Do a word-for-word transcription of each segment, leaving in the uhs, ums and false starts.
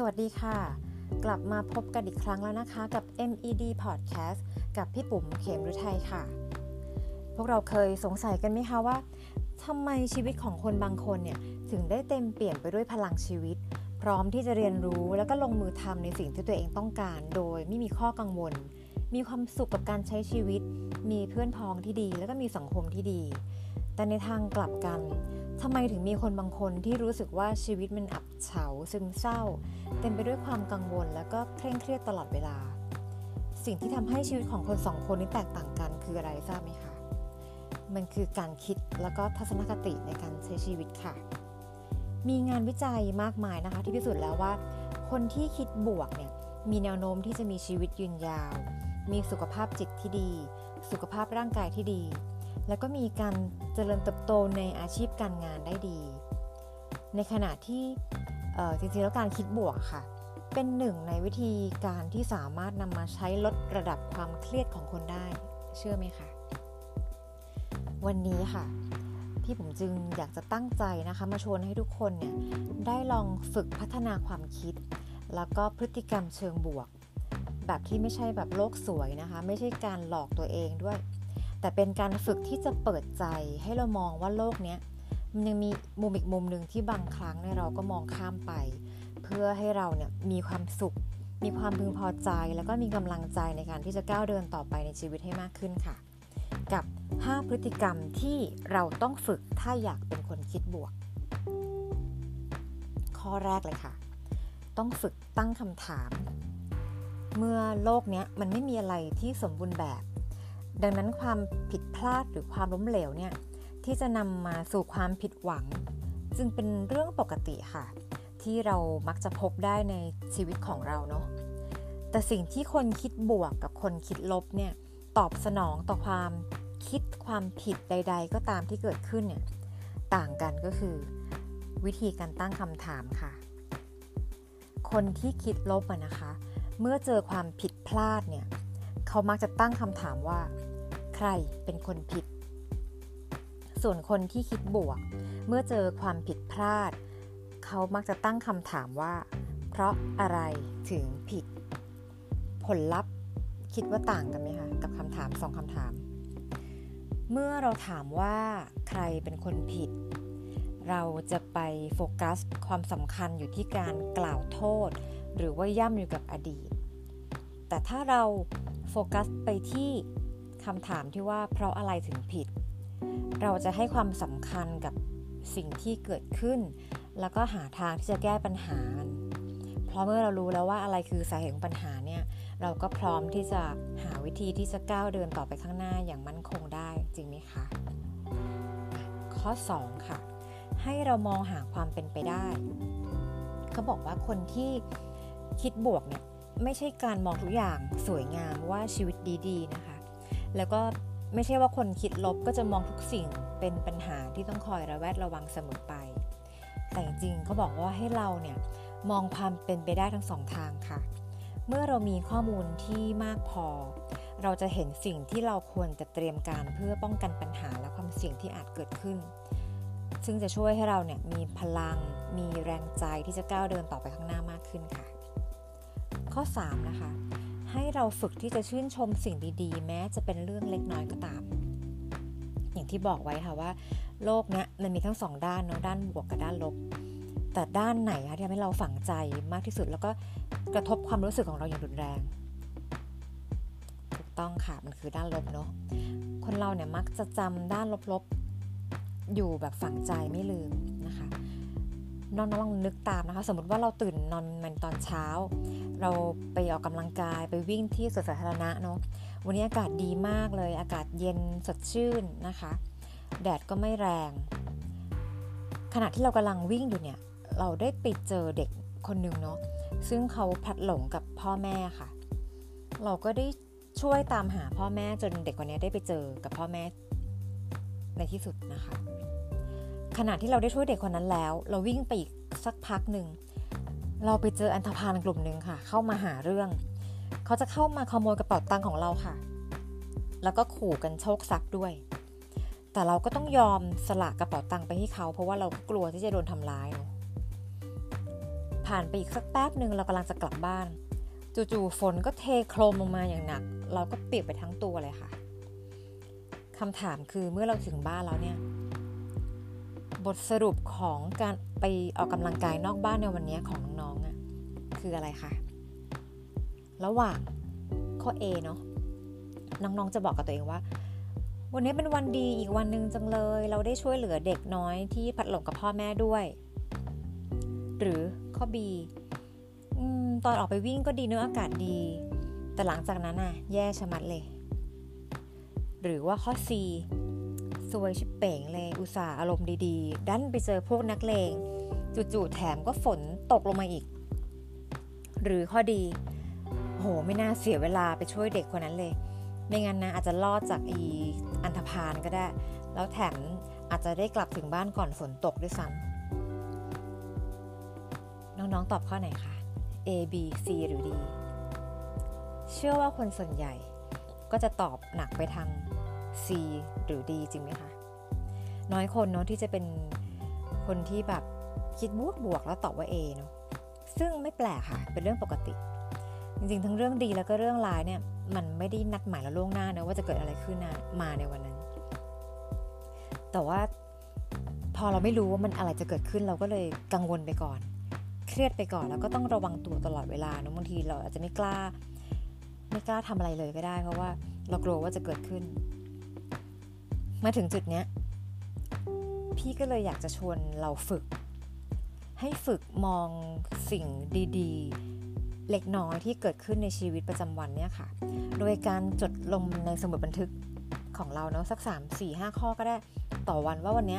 สวัสดีค่ะกลับมาพบกันอีกครั้งแล้วนะคะกับ เอ็ม อี ดี Podcast กับพี่ปุ๋มเขมฤทัยค่ะพวกเราเคยสงสัยกันไหมคะว่าทำไมชีวิตของคนบางคนเนี่ยถึงได้เต็มเปี่ยมไปด้วยพลังชีวิตพร้อมที่จะเรียนรู้แล้วก็ลงมือทำในสิ่งที่ตัวเองต้องการโดยไม่มีข้อกังวลมีความสุขกับการใช้ชีวิตมีเพื่อนพ้องที่ดีแล้วก็มีสังคมที่ดีแต่ในทางกลับกันทำไมถึงมีคนบางคนที่รู้สึกว่าชีวิตมันอับเฉาซึมเศร้าเต็มไปด้วยความกังวลแล้วก็เคร่งเครียดตลอดเวลาสิ่งที่ทำให้ชีวิตของคนสองคนนี้แตกต่างกันคืออะไรทราบไหมคะมันคือการคิดแล้วก็ทัศนคติในการใช้ชีวิตค่ะมีงานวิจัยมากมายนะคะที่พิสูจน์แล้วว่าคนที่คิดบวกเนี่ยมีแนวโน้มที่จะมีชีวิตยืนยาวมีสุขภาพจิตที่ดีสุขภาพร่างกายที่ดีแล้วก็มีการเจริญเติบโตในอาชีพการงานได้ดีในขณะที่จริงๆแล้วการคิดบวกค่ะเป็นหนึ่งในวิธีการที่สามารถนำมาใช้ลดระดับความเครียดของคนได้เชื่อไหมคะวันนี้ค่ะพี่ผมจึงอยากจะตั้งใจนะคะมาชวนให้ทุกคนเนี่ยได้ลองฝึกพัฒนาความคิดแล้วก็พฤติกรรมเชิงบวกแบบที่ไม่ใช่แบบโลกสวยนะคะไม่ใช่การหลอกตัวเองด้วยแต่เป็นการฝึกที่จะเปิดใจให้เรามองว่าโลกนี้มันยังมีมุมอีกมุมหนึ่งที่บางครั้งเนี่ยเราก็มองข้ามไปเพื่อให้เราเนี่ยมีความสุขมีความพึงพอใจแล้วก็มีกำลังใจในการที่จะก้าวเดินต่อไปในชีวิตให้มากขึ้นค่ะกับห้าพฤติกรรมที่เราต้องฝึกถ้าอยากเป็นคนคิดบวกข้อแรกเลยค่ะต้องฝึกตั้งคำถามเมื่อโลกนี้มันไม่มีอะไรที่สมบูรณ์แบบดังนั้นความผิดพลาดหรือความล้มเหลวเนี่ยที่จะนำมาสู่ความผิดหวังจึงเป็นเรื่องปกติค่ะที่เรามักจะพบได้ในชีวิตของเราเนาะแต่สิ่งที่คนคิดบวกกับคนคิดลบเนี่ยตอบสนองต่อความคิดความผิดใดๆก็ตามที่เกิดขึ้นเนี่ยต่างกันก็คือวิธีการตั้งคำถามค่ะคนที่คิดลบอะนะคะเมื่อเจอความผิดพลาดเนี่ยเขามักจะตั้งคำถามว่าใครเป็นคนผิดส่วนคนที่คิดบวกเมื่อเจอความผิดพลาดเขามักจะตั้งคำถามว่าเพราะอะไรถึงผิดผลลัพธ์คิดว่าต่างกันไหมคะกับคำถามสองคำถามเมื่อเราถามว่าใครเป็นคนผิดเราจะไปโฟกัสความสำคัญอยู่ที่การกล่าวโทษหรือว่าย่ำอยู่กับอดีตแต่ถ้าเราโฟกัสไปที่คำถามที่ว่าเพราะอะไรถึงผิดเราจะให้ความสำคัญกับสิ่งที่เกิดขึ้นแล้วก็หาทางที่จะแก้ปัญหาเพราะเมื่อเรารู้แล้วว่าอะไรคือสาเหตุของปัญหาเนี่ยเราก็พร้อมที่จะหาวิธีที่จะก้าวเดินต่อไปข้างหน้าอย่างมั่นคงได้จริงไหมคะข้อสองค่ะให้เรามองหาความเป็นไปได้เขาบอกว่าคนที่คิดบวกเนี่ยไม่ใช่การมองทุกอย่างสวยงามว่าชีวิตดีๆนะคะแล้วก็ไม่ใช่ว่าคนคิดลบก็จะมองทุกสิ่งเป็นปัญหาที่ต้องคอยระแวดระวังเสมอไปแต่จริงๆเขาบอกว่าให้เราเนี่ยมองความเป็นไปได้ทั้งสองทางค่ะเมื่อเรามีข้อมูลที่มากพอเราจะเห็นสิ่งที่เราควรจะเตรียมการเพื่อป้องกันปัญหาและความเสี่ยงที่อาจเกิดขึ้นซึ่งจะช่วยให้เราเนี่ยมีพลังมีแรงใจที่จะก้าวเดินต่อไปข้างหน้ามากขึ้นค่ะข้อสามนะคะให้เราฝึกที่จะชื่นชมสิ่งดีๆแม้จะเป็นเรื่องเล็กน้อยก็ตามอย่างที่บอกไว้ค่ะว่าโลกนี้มันมีทั้งสองด้านเนาะด้านบวกกับด้านลบแต่ด้านไหนคะที่ทำให้เราฝังใจมากที่สุดแล้วก็กระทบความรู้สึกของเราอย่างรุนแรงถูกต้องค่ะมันคือด้านลบเนาะคนเราเนี่ยมักจะจำด้านลบๆอยู่แบบฝังใจไม่ลืมนะคะน้องๆลองนึกตามนะคะสมมติว่าเราตื่นนอนมันตอนเช้าเราไปออกกำลังกายไปวิ่งที่สวนสาธารณะเนาะวันนี้อากาศดีมากเลยอากาศเย็นสดชื่นนะคะแดดก็ไม่แรงขณะที่เรากำลังวิ่งอยู่เนี่ยเราได้ไปเจอเด็กคนนึงเนาะซึ่งเขาพลัดหลงกับพ่อแม่ค่ะเราก็ได้ช่วยตามหาพ่อแม่จนเด็กคนนี้ได้ไปเจอกับพ่อแม่ในที่สุดนะคะขณะที่เราได้ช่วยเด็กคนนั้นแล้วเราวิ่งไปอีกสักพักหนึ่งเราไปเจออันธพาลกลุ่มหนึ่งค่ะเข้ามาหาเรื่องเขาจะเข้ามาขโมยกระเป๋าตังค์ของเราค่ะแล้วก็ขู่กันโชคทรัพย์ด้วยแต่เราก็ต้องยอมสละกระเป๋าตังค์ไปให้เขาเพราะว่าเรากลัวที่จะโดนทำร้ายเนาะ ผ่านไปอีกสักแป๊บนึงเรากำลังจะกลับบ้านจู่ๆฝนก็เทโคลมลงมาอย่างหนักเราก็เปียกไปทั้งตัวเลยค่ะคำถามคือเมื่อเราถึงบ้านแล้วเนี่ยบทสรุปของการไปออกกำลังกายนอกบ้านในวันนี้ของน้องๆอ่ะคืออะไรคะระหว่างข้อ A เนาะน้องๆจะบอกกับตัวเองว่าวันนี้เป็นวันดีอีกวันนึงจังเลยเราได้ช่วยเหลือเด็กน้อยที่พลัดหลงกับพ่อแม่ด้วยหรือข้อ B อืมตอนออกไปวิ่งก็ดีเนื้ออากาศดีแต่หลังจากนั้นน่ะแย่ชะมัดเลยหรือว่าข้อ C ซวยชิบเป่งเลยอุตส่าห์อารมณ์ดีๆดันไปเจอพวกนักเลงจู่ๆแถมก็ฝนตกลงมาอีกหรือข้อ D โหไม่น่าเสียเวลาไปช่วยเด็กคนนั้นเลยไม่งั้นนะอาจจะรอดจากอีอันธพาลก็ได้แล้วแถมอาจจะได้กลับถึงบ้านก่อนฝนตกด้วยซ้ำน้องๆตอบข้อไหนคะ A B C หรือ D เชื่อว่าคนส่วนใหญ่ก็จะตอบหนักไปทาง C หรือ D จริงไหมคะน้อยคนเนาะที่จะเป็นคนที่แบบคิดบวกๆแล้วตอบว่า A เนาะซึ่งไม่แปลกค่ะเป็นเรื่องปกติจริงๆทั้งเรื่องดีแล้วก็เรื่องร้ายเนี่ยมันไม่ได้นัดหมายเราล่วงหน้านะว่าจะเกิดอะไรขึ้นมาในวันนั้นแต่ว่าพอเราไม่รู้ว่ามันอะไรจะเกิดขึ้นเราก็เลยกังวลไปก่อนเครียดไปก่อนแล้วก็ต้องระวังตัวตลอดเวลาเนาะบางทีเราอาจจะไม่กล้าไม่กล้าทำอะไรเลยก็ได้เพราะว่าเรากลัวว่าจะเกิดขึ้นมาถึงจุดเนี้ยพี่ก็เลยอยากจะชวนเราฝึกให้ฝึกมองสิ่งดีๆเล็กน้อยที่เกิดขึ้นในชีวิตประจำวันเนี่ยค่ะโดยการจดลงในสมุดบันทึกของเราเนาะสัก สาม สี่ ห้า ข้อก็ได้ต่อวันว่าวันนี้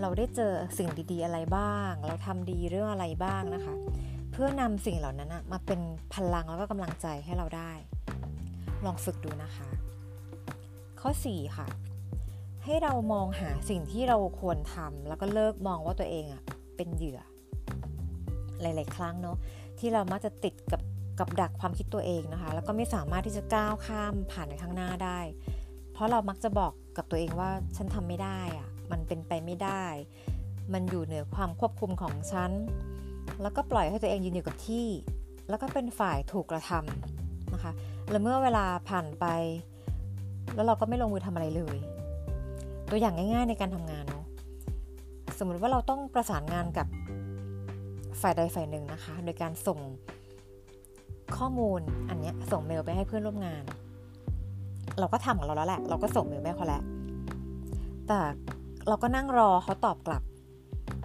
เราได้เจอสิ่งดีๆอะไรบ้างเราทำดีเรื่องอะไรบ้างนะคะเพื่อนำสิ่งเหล่านั้นนะมาเป็นพลังแล้วก็กำลังใจให้เราได้ลองฝึกดูนะคะข้อสี่ค่ะให้เรามองหาสิ่งที่เราควรทำแล้วก็เลิกมองว่าตัวเองอ่ะเป็นเหยื่อหลายๆครั้งเนาะที่เรามักจะติดกับกับดักความคิดตัวเองนะคะแล้วก็ไม่สามารถที่จะก้าวข้ามผ่านไปข้างหน้าได้เพราะเรามักจะบอกกับตัวเองว่าฉันทำไม่ได้อะมันเป็นไปไม่ได้มันอยู่เหนือความควบคุมของฉันแล้วก็ปล่อยให้ตัวเองยืนอยู่กับที่แล้วก็เป็นฝ่ายถูกกระทำนะคะและเมื่อเวลาผ่านไปแล้วเราก็ไม่ลงมือทำอะไรเลยตัวอย่างง่ายๆในการทำงานเนาะสมมติว่าเราต้องประสานงานกับฝ่ายใดฝ่ายหนึ่งนะคะโดยการส่งข้อมูลอันนี้ส่งเมลไปให้เพื่อนร่วมงานเราก็ทำของเราแล้วแหละเราก็ส่งเมลไปเขาแล้วแต่เราก็นั่งรอเขาตอบกลับ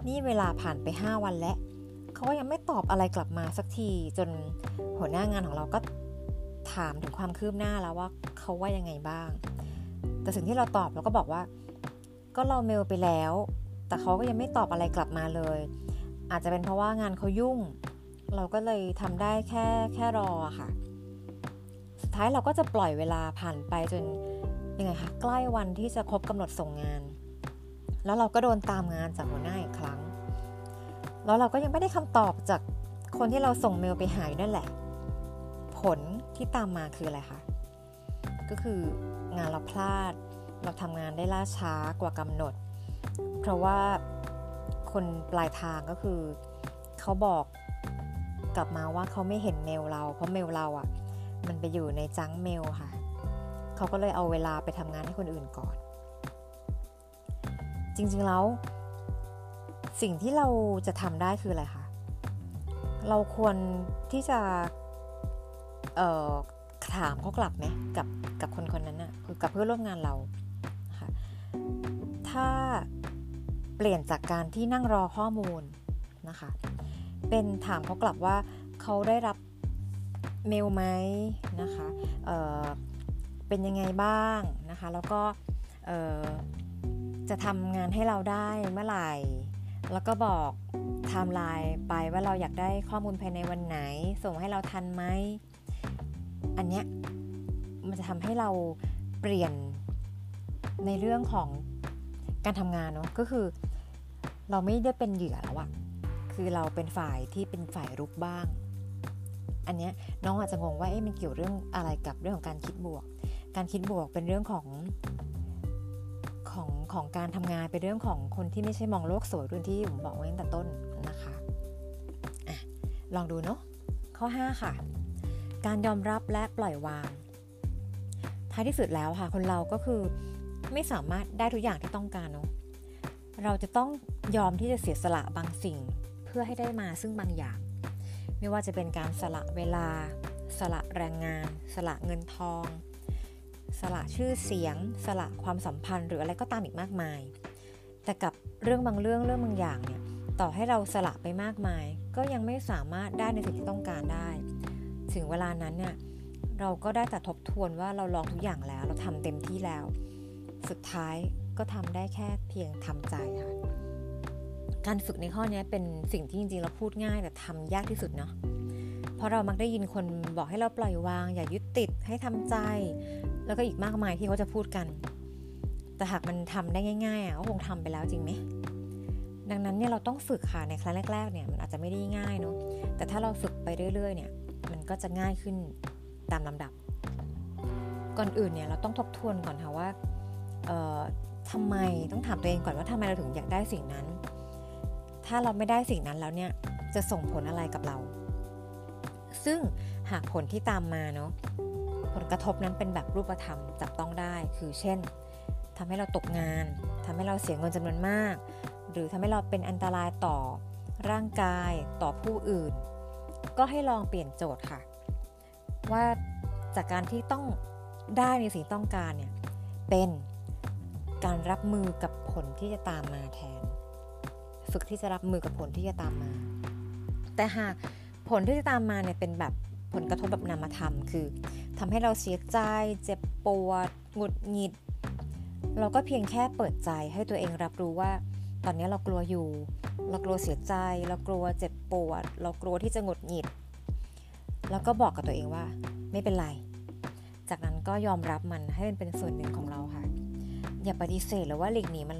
นี่เวลาผ่านไปห้าวันแล้วเขาก็ยังไม่ตอบอะไรกลับมาสักทีจนหัวหน้างานของเราก็ถามถึงความคืบหน้าแล้วว่าเขาว่ายังไงบ้างแต่สิ่งที่เราตอบเราก็บอกว่าก็เราเมลไปแล้วแต่เขาก็ยังไม่ตอบอะไรกลับมาเลยอาจจะเป็นเพราะว่างานเขายุ่งเราก็เลยทำได้แค่แค่รอค่ะสุดท้ายเราก็จะปล่อยเวลาผ่านไปจนยังไงคะใกล้วันที่จะครบกำหนดส่งงานแล้วเราก็โดนตามงานจากหัวหน้าอีกครั้งแล้วเราก็ยังไม่ได้คำตอบจากคนที่เราส่งเมลไปหานั่นแหละผลที่ตามมาคืออะไรคะก็คืองานเราพลาดเราทำงานได้ล่าช้ากว่ากำหนดเพราะว่าคนปลายทางก็คือเขาบอกกลับมาว่าเขาไม่เห็นเมลเราเพราะเมลเราอ่ะมันไปอยู่ในจังเมลค่ะเขาก็เลยเอาเวลาไปทำงานให้คนอื่นก่อนจริงๆแล้วสิ่งที่เราจะทำได้คืออะไรคะเราควรที่จะเอ่อถามเขากลับไหมกับกับคนคนนั้นน่ะคือกับเพื่อนร่วมงานเราค่ะถ้าเปลี่ยนจากการที่นั่งรอข้อมูลนะคะเป็นถามเขากลับว่าเขาได้รับเมลไหมนะคะเอ่อเป็นยังไงบ้างนะคะแล้วก็เอ่อจะทำงานให้เราได้เมื่อไหร่แล้วก็บอกไทม์ไลน์ไปว่าเราอยากได้ข้อมูลภายในวันไหนส่งให้เราทันไหมอันเนี้ยมันจะทำให้เราเปลี่ยนในเรื่องของการทำงานเนาะก็คือเราไม่ได้เป็นเหยื่อแล้วอะคือเราเป็นฝ่ายที่เป็นฝ่ายรุกบ้างอันเนี้ยน้องอาจจะงงว่าเอ๊ะมันเกี่ยวเรื่องอะไรกับเรื่องของการคิดบวกการคิดบวกเป็นเรื่องของของของการทำงานเป็นเรื่องของคนที่ไม่ใช่มองโลกสวยด้วยที่ผมบอกไว้ตั้งแต่ต้นนะคะอ่ะ ลองดูเนาะข้อห้าค่ะการยอมรับและปล่อยวางท้ายที่สุดแล้วค่ะคนเราก็คือไม่สามารถได้ทุกอย่างที่ต้องการเนาะเราจะต้องยอมที่จะเสียสละบางสิ่งเพื่อให้ได้มาซึ่งบางอย่างไม่ว่าจะเป็นการสละเวลาสละแรงงานสละเงินทองสละชื่อเสียงสละความสัมพันธ์หรืออะไรก็ตามอีกมากมายแต่กับเรื่องบางเรื่องเรื่องบางอย่างเนี่ยต่อให้เราสละไปมากมายก็ยังไม่สามารถได้ในสิ่งที่ต้องการได้ถึงเวลานั้นเนี่ยเราก็ได้แต่ทบทวนว่าเราลองทุกอย่างแล้วเราทำเต็มที่แล้วสุดท้ายก็ทำได้แค่เพียงทำใจค่ะการฝึกในข้อนี้เป็นสิ่งที่จริงๆเราพูดง่ายแต่ทำยากที่สุดเนาะเพราะเรามักได้ยินคนบอกให้เราปล่อยวางอย่ายึดติดให้ทำใจแล้วก็อีกมากมายที่เขาจะพูดกันแต่หากมันทำได้ง่ายๆอ่ะก็คงทำไปแล้วจริงไหมดังนั้นเนี่ยเราต้องฝึกค่ะในครั้งแรกๆเนี่ยมันอาจจะไม่ได้ง่ายเนาะแต่ถ้าเราฝึกไปเรื่อยๆเนี่ยมันก็จะง่ายขึ้นตามลำดับก่อนอื่นเนี่ยเราต้องทบทวนก่อนค่ะว่าเอ่อทำไมต้องถามตัวเองก่อนว่าทำไมเราถึงอยากได้สิ่งนั้นถ้าเราไม่ได้สิ่งนั้นแล้วเนี่ยจะส่งผลอะไรกับเราซึ่งหากผลที่ตามมาเนาะผลกระทบนั้นเป็นแบบรูปธรรมจับต้องได้คือเช่นทำให้เราตกงานทำให้เราเสียเงินจำนวนมากหรือทำให้เราเป็นอันตรายต่อร่างกายต่อผู้อื่นก็ให้ลองเปลี่ยนโจทย์ค่ะว่าจากการที่ต้องได้ในสิ่งต้องการเนี่ยเป็นการรับมือกับผลที่จะตามมาแทนฝึกที่จะรับมือกับผลที่จะตามมาแต่หากผลที่จะตามมาเนี่ยเป็นแบบผลกระทบแบบนามธรรมคือทำให้เราเสียใจเจ็บปวดหงุดหงิดเราก็เพียงแค่เปิดใจให้ตัวเองรับรู้ว่าตอนนี้เรากลัวอยู่เรากลัวเสียใจเรากลัวเจ็บปวดเรากลัวที่จะหงุดหงิดแล้วก็บอกกับตัวเองว่าไม่เป็นไรจากนั้นก็ยอมรับมันให้มันเป็นส่วนหนึ่งของเราค่ะอย่าปฏิเสธหรือว่าหลีกหนีมัน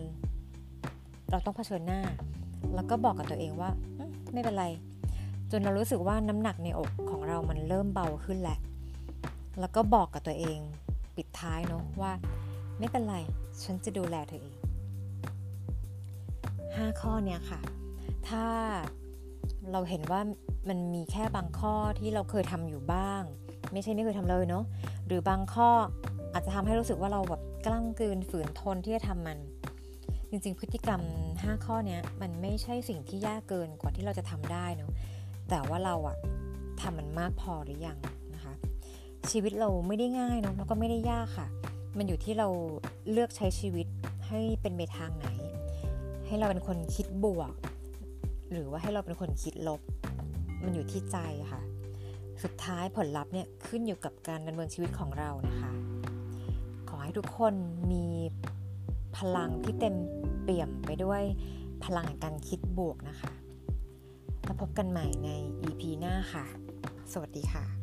เราต้องเผชิญหน้าแล้วก็บอกกับตัวเองว่าไม่เป็นไรจนเรารู้สึกว่าน้ำหนักในอกของเรามันเริ่มเบาขึ้นแหละแล้วก็บอกกับตัวเองปิดท้ายเนาะว่าไม่เป็นไรฉันจะดูแลเธอเองห้าข้อเนี้ยค่ะถ้าเราเห็นว่ามันมีแค่บางข้อที่เราเคยทำอยู่บ้างไม่ใช่ไม่เคยทำเลยเนาะหรือบางข้ออาจจะทำให้รู้สึกว่าเราแบบกล้ำกลืนฝืนทนที่จะทำมันจริงๆพฤติกรรมห้าข้อเนี้ยมันไม่ใช่สิ่งที่ยากเกินกว่าที่เราจะทำได้เนาะแต่ว่าเราอะทำมันมากพอหรือยังนะคะชีวิตเราไม่ได้ง่ายเนาะแล้วก็ไม่ได้ยากค่ะมันอยู่ที่เราเลือกใช้ชีวิตให้เป็นไปทางไหนให้เราเป็นคนคิดบวกหรือว่าให้เราเป็นคนคิดลบมันอยู่ที่ใจค่ะสุดท้ายผลลัพธ์เนี่ยขึ้นอยู่กับการดำเนินชีวิตของเรานะคะขอให้ทุกคนมีพลังที่เต็มเปี่ยมไปด้วยพลังแห่งการคิดบวกนะคะแล้วพบกันใหม่ใน อี พี หน้าค่ะสวัสดีค่ะ